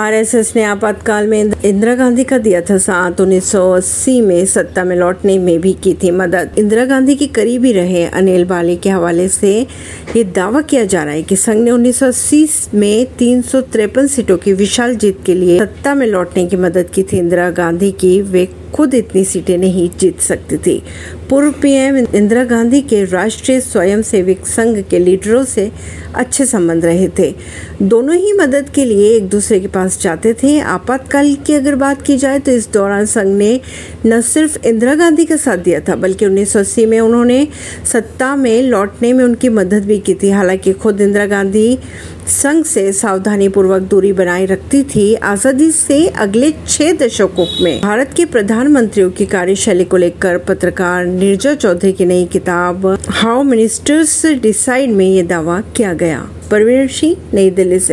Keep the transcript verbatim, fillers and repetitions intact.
RSS ने आपातकाल में इंदिरा गांधी का दिया था साथ। उन्नीस सौ अस्सी में सत्ता में लौटने में भी की थी मदद। इंदिरा गांधी के करीबी रहे अनिल बाली के हवाले से ये दावा किया जा रहा है कि संघ ने उन्नीस सौ अस्सी में तीन सौ तिरपन सीटों की विशाल जीत के लिए सत्ता में लौटने की मदद की थी इंदिरा गांधी की। वे खुद इतनी सीटें नहीं जीत सकती थी। पूर्व पीएम इंदिरा गांधी के राष्ट्रीय स्वयं सेवक संघ के लीडरों से अच्छे संबंध रहे थे। दोनों ही मदद के लिए एक दूसरे के पास जाते थे। आपातकाल की अगर बात की जाए तो इस दौरान संघ ने न सिर्फ इंदिरा गांधी का साथ दिया था बल्कि उन्नीस सौ अस्सी में उन्होंने सत्ता में लौटने में उनकी मदद भी की थी। हालांकि खुद इंदिरा गांधी संघ से सावधानी पूर्वक दूरी बनाए रखती थी। आजादी से अगले छह दशकों में भारत के प्रधानमंत्रियों की कार्यशैली को लेकर पत्रकार निर्जा चौधरी की नई किताब हाउ मिनिस्टर्स डिसाइड में ये दावा किया गया। परवीर सिंह, नई दिल्ली से।